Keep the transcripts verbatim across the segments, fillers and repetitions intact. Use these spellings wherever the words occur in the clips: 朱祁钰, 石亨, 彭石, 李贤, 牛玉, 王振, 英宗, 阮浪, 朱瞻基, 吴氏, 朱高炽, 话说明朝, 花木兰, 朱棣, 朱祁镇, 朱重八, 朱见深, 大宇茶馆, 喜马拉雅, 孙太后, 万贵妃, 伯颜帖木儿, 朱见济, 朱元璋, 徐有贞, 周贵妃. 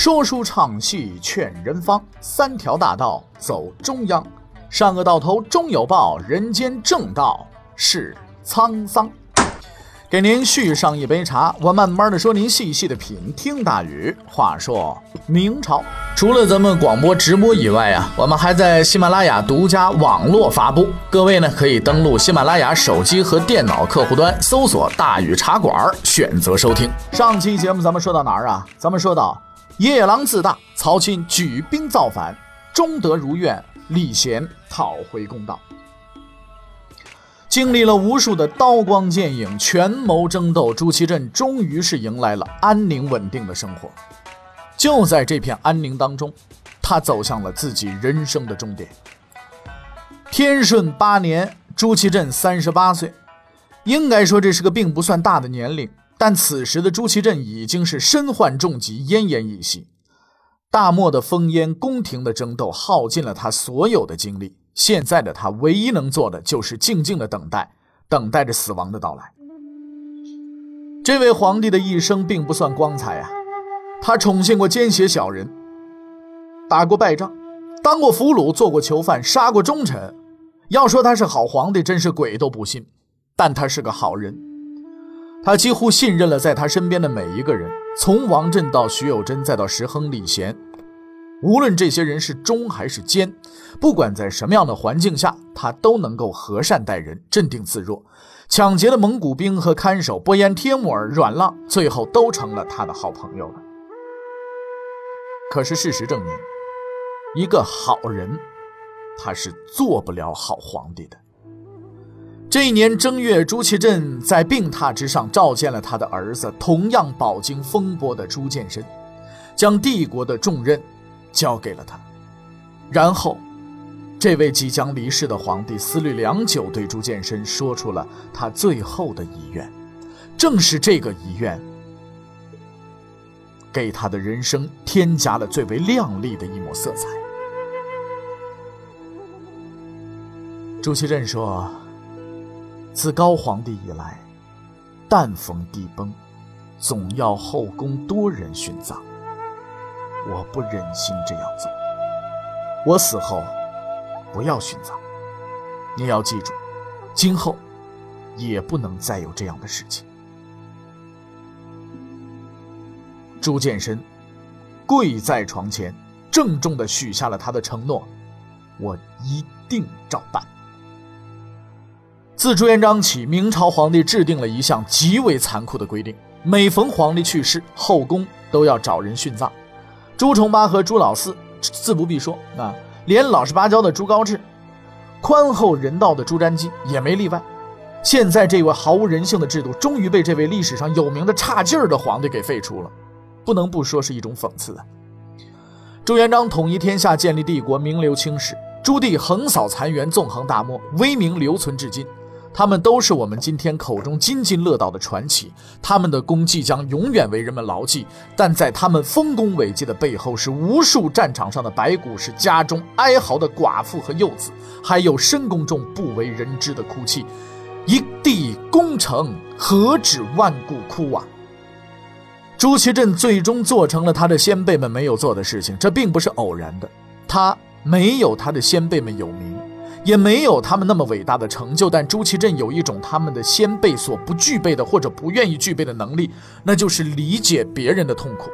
说书唱戏劝人方，三条大道走中央，善恶到头终有报，人间正道是沧桑。给您续上一杯茶，我慢慢的说，您细细的品。听大宇话说明朝，除了咱们广播直播以外啊，我们还在喜马拉雅独家网络发布。各位呢，可以登录喜马拉雅手机和电脑客户端，搜索大宇茶馆，选择收听。上期节目咱们说到哪儿啊？咱们说到夜郎自大，曹钦举兵造反，终得如愿，李贤讨回公道。经历了无数的刀光剑影、权谋争斗，朱祁镇终于是迎来了安宁稳定的生活。就在这片安宁当中，他走向了自己人生的终点。天顺八年，朱祁镇三十八岁，应该说这是个并不算大的年龄，但此时的朱祁镇已经是身患重疾，奄奄一息。大漠的烽烟、宫廷的争斗耗尽了他所有的精力。现在的他唯一能做的就是静静的等待，等待着死亡的到来。这位皇帝的一生并不算光彩啊，他宠幸过奸邪小人，打过败仗，当过俘虏，做过囚犯，杀过忠臣。要说他是好皇帝，真是鬼都不信，但他是个好人。他几乎信任了在他身边的每一个人，从王振到徐有贞，再到石亨、李贤，无论这些人是忠还是奸，不管在什么样的环境下，他都能够和善待人，镇定自若。抢劫的蒙古兵和看守伯颜帖木儿、阮浪，最后都成了他的好朋友了。可是事实证明，一个好人他是做不了好皇帝的。这一年正月，朱祁镇在病榻之上召见了他的儿子，同样饱经风波的朱见深，将帝国的重任交给了他。然后这位即将离世的皇帝思虑良久，对朱见深说出了他最后的遗愿。正是这个遗愿，给他的人生添加了最为亮丽的一抹色彩。朱祁镇说，自高皇帝以来，但逢帝崩，总要后宫多人殉葬，我不忍心这样做。我死后不要殉葬，你要记住，今后也不能再有这样的事情。朱见深跪在床前，郑重地许下了他的承诺，我一定照办。自朱元璋起，明朝皇帝制定了一项极为残酷的规定，每逢皇帝去世，后宫都要找人殉葬。朱重八和朱老四自不必说啊，连老实巴交的朱高炽、宽厚人道的朱瞻基也没例外。现在这位毫无人性的制度，终于被这位历史上有名的差劲儿的皇帝给废除了，不能不说是一种讽刺啊！朱元璋统一天下，建立帝国，名留青史；朱棣横扫残垣，纵横大漠，威名留存至今。他们都是我们今天口中津津乐道的传奇，他们的功绩将永远为人们牢记。但在他们丰功伟绩的背后，是无数战场上的白骨，是家中哀嚎的寡妇和幼子，还有深宫中不为人知的哭泣。一帝功成，何止万古枯啊！朱祁镇最终做成了他的先辈们没有做的事情，这并不是偶然的。他没有他的先辈们有名，也没有他们那么伟大的成就，但朱祁镇有一种他们的先辈所不具备的，或者不愿意具备的能力，那就是理解别人的痛苦。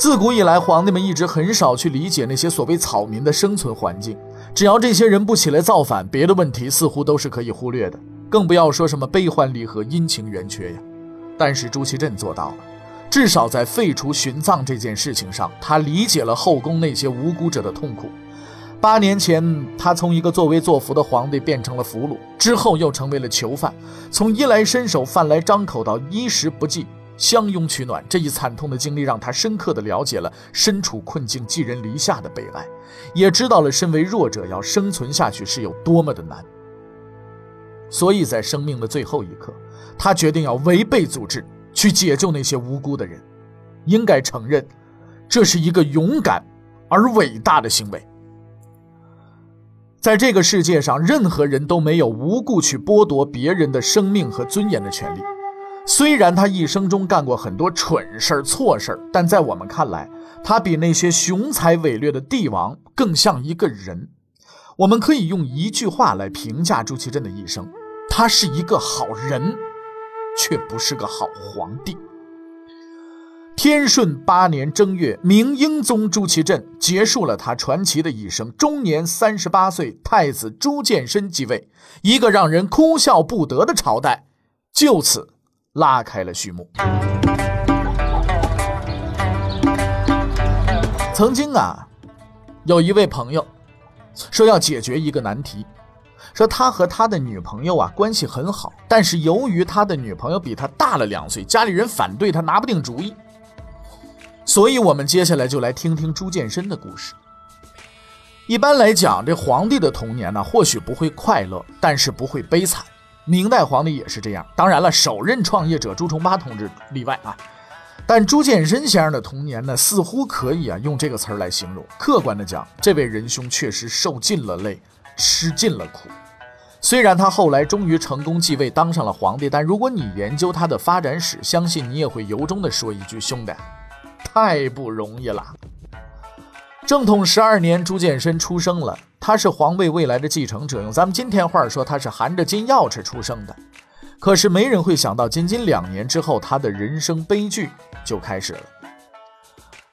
自古以来，皇帝们一直很少去理解那些所谓草民的生存环境，只要这些人不起来造反，别的问题似乎都是可以忽略的，更不要说什么悲欢离合、阴晴圆缺呀。但是朱祁镇做到了，至少在废除殉葬这件事情上，他理解了后宫那些无辜者的痛苦。八年前，他从一个作威作福的皇帝变成了俘虏，之后又成为了囚犯，从衣来伸手、饭来张口到衣食不济、相拥取暖，这一惨痛的经历让他深刻地了解了身处困境、寄人篱下的悲哀，也知道了身为弱者要生存下去是有多么的难。所以在生命的最后一刻，他决定要违背祖制，去解救那些无辜的人。应该承认，这是一个勇敢而伟大的行为。在这个世界上，任何人都没有无故去剥夺别人的生命和尊严的权利。虽然他一生中干过很多蠢事儿、错事儿，但在我们看来，他比那些雄才伟略的帝王更像一个人。我们可以用一句话来评价朱祁镇的一生，他是一个好人，却不是个好皇帝。天顺八年正月，明英宗朱祁镇结束了他传奇的一生，终年三十八岁，太子朱见深继位，一个让人哭笑不得的朝代就此拉开了序幕。曾经啊，有一位朋友说要解决一个难题，说他和他的女朋友啊关系很好，但是由于他的女朋友比他大了两岁，家里人反对他拿不定主意。所以我们接下来就来听听朱见深的故事。一般来讲，这皇帝的童年呢、啊、或许不会快乐，但是不会悲惨。明代皇帝也是这样，当然了，首任创业者朱重八同志例外啊。但朱见深先生的童年呢，似乎可以啊用这个词来形容。客观的讲，这位仁兄确实受尽了累，吃尽了苦。虽然他后来终于成功继位，当上了皇帝，但如果你研究他的发展史，相信你也会由衷的说一句，兄弟，太不容易了。正统十二年，朱见深出生了，他是皇位未来的继承者，用咱们今天话说，他是含着金钥匙出生的。可是没人会想到，仅仅两年之后，他的人生悲剧就开始了。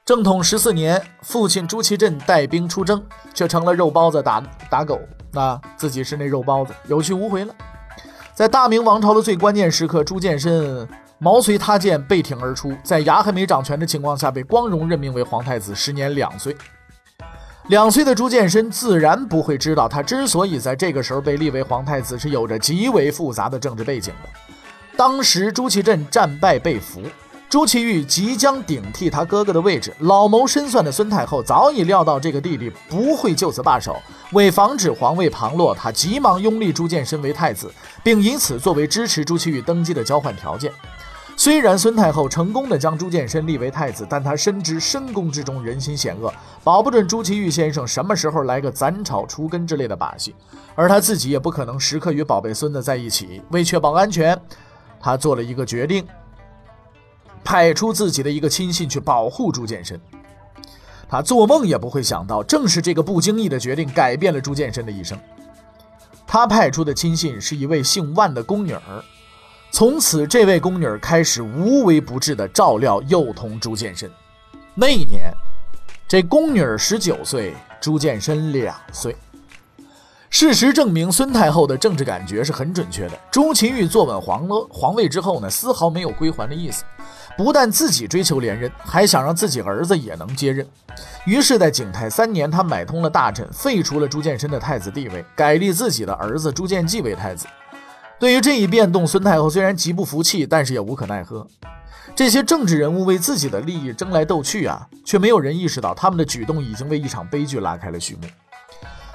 正统十四年，父亲朱祁镇带兵出征，却成了肉包子打打狗，那自己是那肉包子，有去无回了。在大明王朝的最关键时刻，朱见深毛遂他荐，背挺而出，在牙还没长全的情况下，被光荣任命为皇太子，时年两岁。两岁的朱见深自然不会知道，他之所以在这个时候被立为皇太子，是有着极为复杂的政治背景的。当时朱祁镇战败被俘，朱祁钰即将顶替他哥哥的位置，老谋深算的孙太后早已料到这个弟弟不会就此罢手，为防止皇位旁落，他急忙拥立朱见深为太子，并以此作为支持朱祁钰登基的交换条件。虽然孙太后成功的将朱见深立为太子，但他深知深宫之中人心险恶，保不准朱祁钰先生什么时候来个斩草除根之类的把戏，而他自己也不可能时刻与宝贝孙子在一起。为确保安全，他做了一个决定，派出自己的一个亲信去保护朱见深。他做梦也不会想到，正是这个不经意的决定改变了朱见深的一生。他派出的亲信是一位姓万的宫女儿，从此这位宫女开始无微不至地照料幼童朱见深。那一年，这宫女十九岁，朱见深两岁。事实证明，孙太后的政治感觉是很准确的。朱祁钰坐稳 皇, 皇位之后呢，丝毫没有归还的意思，不但自己追求连任，还想让自己儿子也能接任。于是在景泰三年，他买通了大臣，废除了朱见深的太子地位，改立自己的儿子朱见济为太子。对于这一变动，孙太后虽然极不服气，但是也无可奈何。这些政治人物为自己的利益争来斗去啊，却没有人意识到他们的举动已经为一场悲剧拉开了序幕。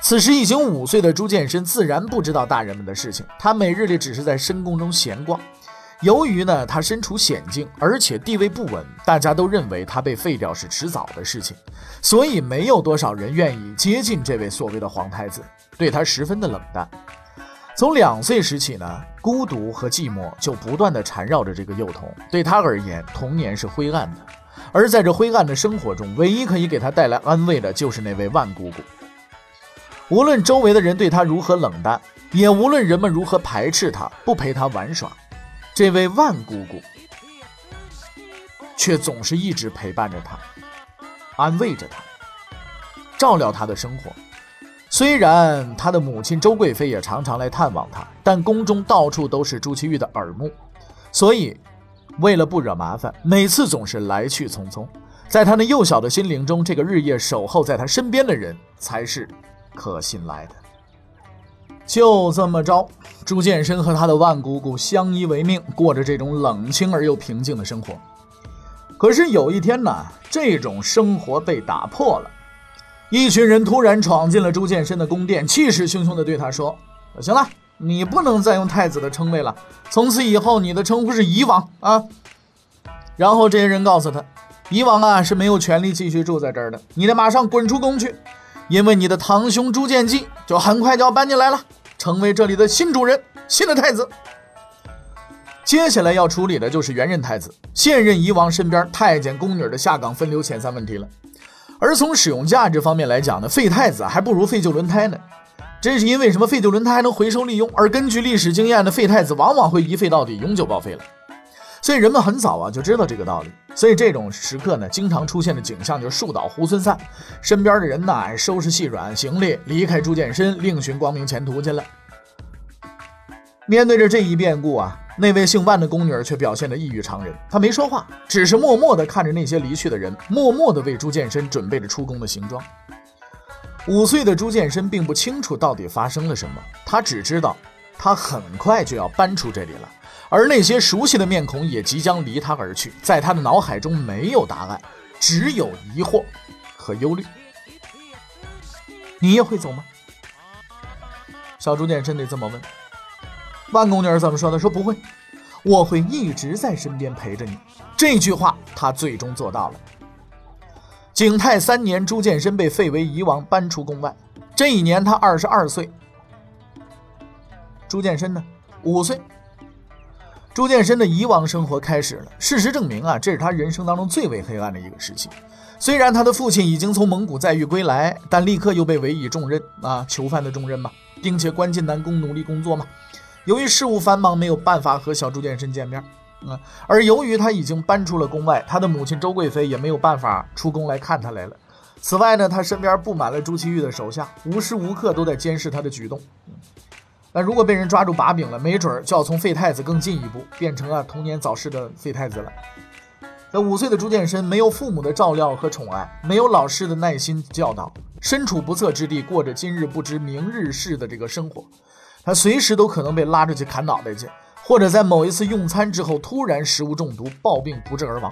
此时已经五岁的朱见深自然不知道大人们的事情，他每日里只是在深宫中闲逛。由于呢，他身处险境，而且地位不稳，大家都认为他被废掉是迟早的事情，所以没有多少人愿意接近这位所谓的皇太子，对他十分的冷淡。从两岁时起呢，孤独和寂寞就不断地缠绕着这个幼童。对他而言，童年是灰暗的，而在这灰暗的生活中，唯一可以给他带来安慰的就是那位万姑姑。无论周围的人对他如何冷淡，也无论人们如何排斥他，不陪他玩耍，这位万姑姑却总是一直陪伴着他，安慰着他，照料他的生活。虽然他的母亲周贵妃也常常来探望他，但宫中到处都是朱祁钰的耳目，所以为了不惹麻烦，每次总是来去匆匆。在他那幼小的心灵中，这个日夜守候在他身边的人才是可信赖的。就这么着，朱见深和他的万姑姑相依为命，过着这种冷清而又平静的生活。可是有一天呢，这种生活被打破了。一群人突然闯进了朱见深的宫殿，气势汹汹地对他说，行了，你不能再用太子的称谓了，从此以后你的称呼是夷王啊。然后这些人告诉他，夷王啊是没有权利继续住在这儿的，你得马上滚出宫去，因为你的堂兄朱见济就很快就要搬进来了，成为这里的新主人，新的太子。接下来要处理的就是元任太子、现任夷王身边太监宫女的下岗分流遣散问题了。而从使用价值方面来讲呢，废太子还不如废旧轮胎呢。这是因为什么？废旧轮胎还能回收利用，而根据历史经验的废太子往往会一废到底，永久报废了。所以人们很早啊就知道这个道理，所以这种时刻呢，经常出现的景象就是树倒猢狲散，身边的人呢收拾细软行李，离开朱见深，另寻光明前途去了。面对着这一变故啊，那位姓万的宫女却表现得异于常人，她没说话，只是默默地看着那些离去的人，默默地为朱见深准备着出宫的行装。五岁的朱见深并不清楚到底发生了什么，他只知道他很快就要搬出这里了，而那些熟悉的面孔也即将离他而去，在他的脑海中没有答案，只有疑惑和忧虑。你也会走吗？小朱见深得这么问。万宫女怎么说的？说不会，我会一直在身边陪着你。这句话他最终做到了。景泰三年，朱见深被废为夷王，搬出宫外。这一年他二十二岁，朱见深呢五岁。朱见深的夷王生活开始了，事实证明啊，这是他人生当中最为黑暗的一个时期。虽然他的父亲已经从蒙古载誉归来，但立刻又被委以重任啊，囚犯的重任嘛，并且关进南宫奴隶工作嘛。由于事务繁忙，没有办法和小朱见深见面、嗯、而由于他已经搬出了宫外，他的母亲周贵妃也没有办法出宫来看他来了。此外呢，他身边布满了朱祁钰的手下，无时无刻都在监视他的举动。那如果被人抓住把柄了，没准就要从废太子更进一步，变成啊童年早逝的废太子了。那五岁的朱见深没有父母的照料和宠爱，没有老师的耐心教导，身处不测之地，过着今日不知明日事的这个生活。他随时都可能被拉出去砍脑袋去，或者在某一次用餐之后突然食物中毒暴病不治而亡。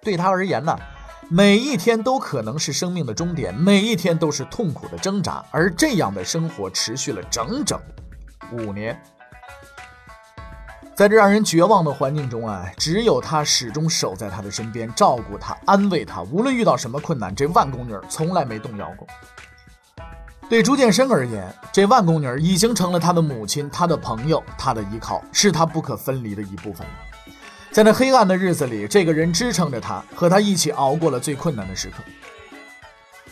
对他而言呢，每一天都可能是生命的终点，每一天都是痛苦的挣扎，而这样的生活持续了整整五年。在这让人绝望的环境中啊，只有他始终守在他的身边，照顾他，安慰他，无论遇到什么困难，这万宫女从来没动摇过。对朱见深而言，这万宫女已经成了他的母亲，他的朋友，他的依靠，是他不可分离的一部分。在那黑暗的日子里，这个人支撑着他，和他一起熬过了最困难的时刻。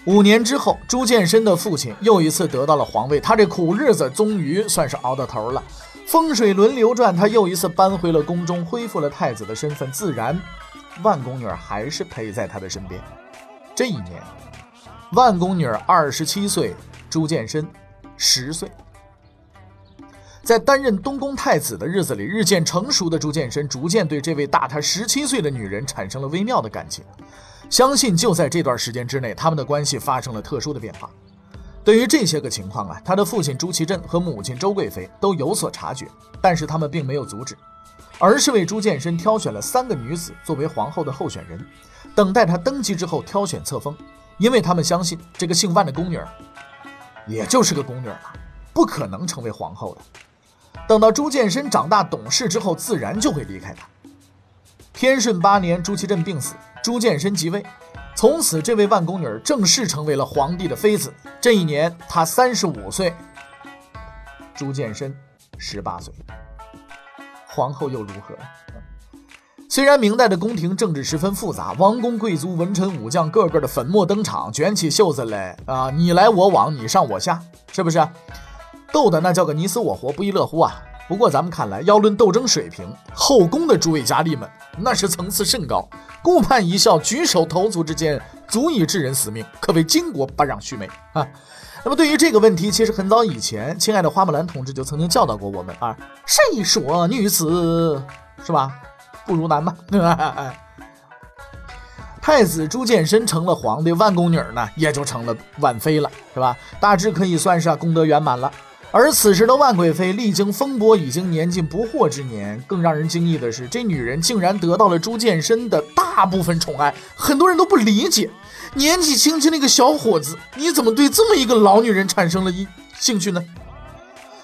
五年之后，朱见深的父亲又一次得到了皇位，他这苦日子终于算是熬到头了。风水轮流转，他又一次搬回了宫中，恢复了太子的身份，自然万宫女还是陪在他的身边。这一年，万宫女二十七岁，朱见深十岁。在担任东宫太子的日子里，日渐成熟的朱见深逐渐对这位大他十七岁的女人产生了微妙的感情，相信就在这段时间之内，他们的关系发生了特殊的变化。对于这些个情况啊，他的父亲朱祁镇和母亲周贵妃都有所察觉，但是他们并没有阻止，而是为朱见深挑选了三个女子作为皇后的候选人，等待他登基之后挑选册封，因为他们相信这个姓万的宫女也就是个宫女啊，不可能成为皇后的。等到朱见深长大懂事之后，自然就会离开他。天顺八年，朱祁镇病死，朱见深即位，从此这位万宫女正式成为了皇帝的妃子。这一年她三十五岁，朱见深十八岁。皇后又如何？虽然明代的宫廷政治十分复杂，王公贵族、文臣武将个个的粉墨登场，卷起袖子来啊、呃，你来我往，你上我下，是不是？斗的那叫个你死我活，不亦乐乎啊！不过咱们看来，要论斗争水平，后宫的诸位佳丽们那是层次甚高，顾盼一笑、举手投足之间，足以致人死命，可谓巾帼不让须眉啊！那么对于这个问题，其实很早以前，亲爱的花木兰同志就曾经教导过我们啊：谁说女子是吧，不如男嘛？太子朱见深成了皇帝，万宫女呢也就成了万妃了，是吧？大致可以算是啊功德圆满了。而此时的万贵妃历经风波，已经年近不惑之年。更让人惊异的是，这女人竟然得到了朱见深的大部分宠爱。很多人都不理解，年纪轻轻的一个小伙子，你怎么对这么一个老女人产生了兴趣呢？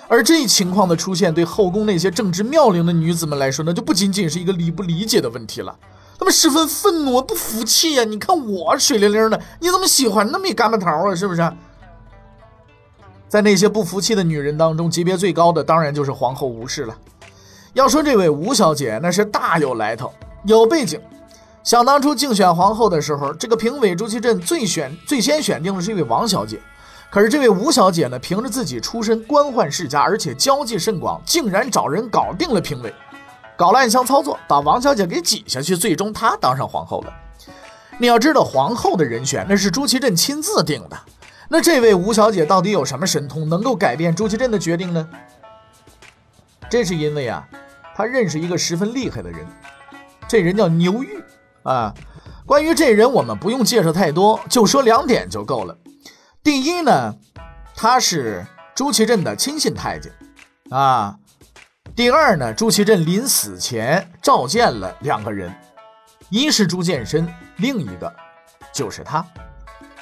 而这一情况的出现，对后宫那些正值妙龄的女子们来说呢，就不仅仅是一个理不理解的问题了，她们十分愤怒，不服气呀、啊！你看我水灵灵的，你怎么喜欢那么一干巴桃啊？是不是？在那些不服气的女人当中，级别最高的当然就是皇后吴氏了。要说这位吴小姐，那是大有来头，有背景。想当初竞选皇后的时候，这个评委朱祁镇最选最先选定的是一位王小姐，可是这位吴小姐呢，凭着自己出身官宦世家，而且交际甚广，竟然找人搞定了评委，搞了暗箱操作，把王小姐给挤下去，最终她当上皇后了。你要知道，皇后的人选那是朱祁镇亲自定的，那这位吴小姐到底有什么神通，能够改变朱祁镇的决定呢？这是因为啊，她认识一个十分厉害的人，这人叫牛玉啊。关于这人我们不用介绍太多，就说两点就够了。第一呢，他是朱祁镇的亲信太监啊。第二呢，朱祁镇临死前召见了两个人，一是朱见深，另一个就是他。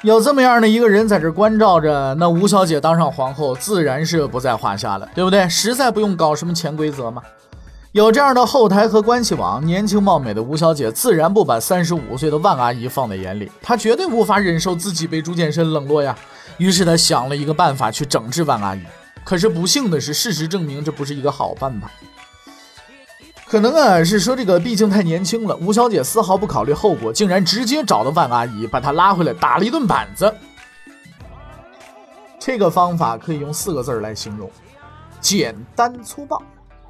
有这么样的一个人在这关照着，那吴小姐当上皇后自然是不在话下了，对不对？实在不用搞什么潜规则嘛。有这样的后台和关系网，年轻貌美的吴小姐自然不把三十五岁的万阿姨放在眼里，她绝对无法忍受自己被朱见深冷落呀。于是她想了一个办法去整治万阿姨，可是不幸的是，事实证明这不是一个好办法。可能啊是说这个毕竟太年轻了，吴小姐丝毫不考虑后果，竟然直接找到万阿姨，把她拉回来打了一顿板子。这个方法可以用四个字来形容，简单粗暴。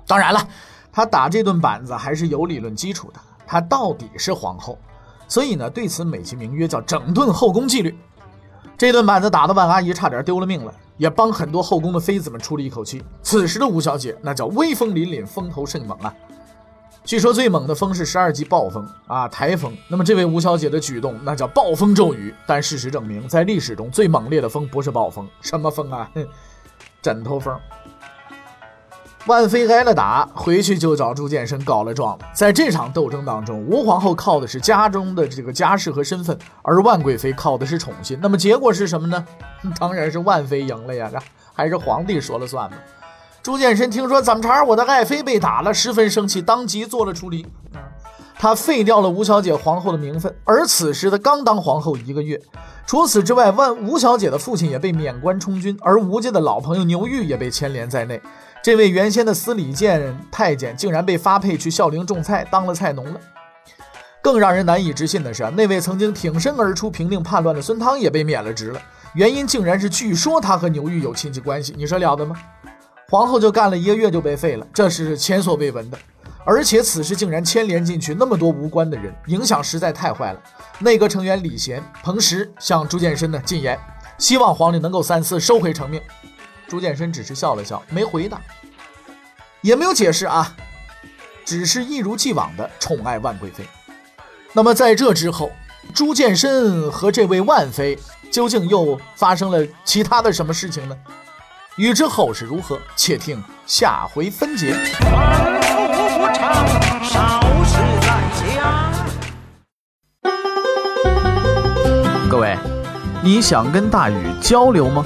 当然了，她打这顿板子还是有理论基础的，她到底是皇后，所以呢对此美其名曰叫整顿后宫纪律。这顿板子打得万阿姨差点丢了命了，也帮很多后宫的妃子们出了一口气。此时的吴小姐那叫威风凛凛，风头甚猛啊。据说最猛的风是十二级暴风啊，台风。那么这位吴小姐的举动那叫暴风骤雨，但事实证明，在历史中最猛烈的风不是暴风，什么风啊？枕头风。万妃挨了打，回去就找朱见深告了状了。在这场斗争当中，吴皇后靠的是家中的这个家世和身份，而万贵妃靠的是宠信。那么结果是什么呢？当然是万妃赢了呀，还是皇帝说了算吗？朱见深听说怎么茬我的爱妃被打了，十分生气，当即做了处理。他废掉了吴小姐皇后的名分，而此时她刚当皇后一个月。除此之外，万吴小姐的父亲也被免官充军，而吴家的老朋友牛玉也被牵连在内。这位原先的司礼监太监竟然被发配去孝陵种菜，当了菜农了。更让人难以置信的是，那位曾经挺身而出平定叛乱的孙汤也被免了职了，原因竟然是据说他和牛玉有亲戚关系，你说了得吗？皇后就干了一个月就被废了，这是前所未闻的，而且此事竟然牵连进去那么多无关的人，影响实在太坏了。内阁成员李贤、彭石向朱见深呢进言，希望皇帝能够三思，收回成命。朱见深只是笑了笑，没回答，也没有解释啊，只是一如既往的宠爱万贵妃。那么在这之后，朱见深和这位万妃究竟又发生了其他的什么事情呢？欲知后事如何，且听下回分解。各位，你想跟大禹交流吗？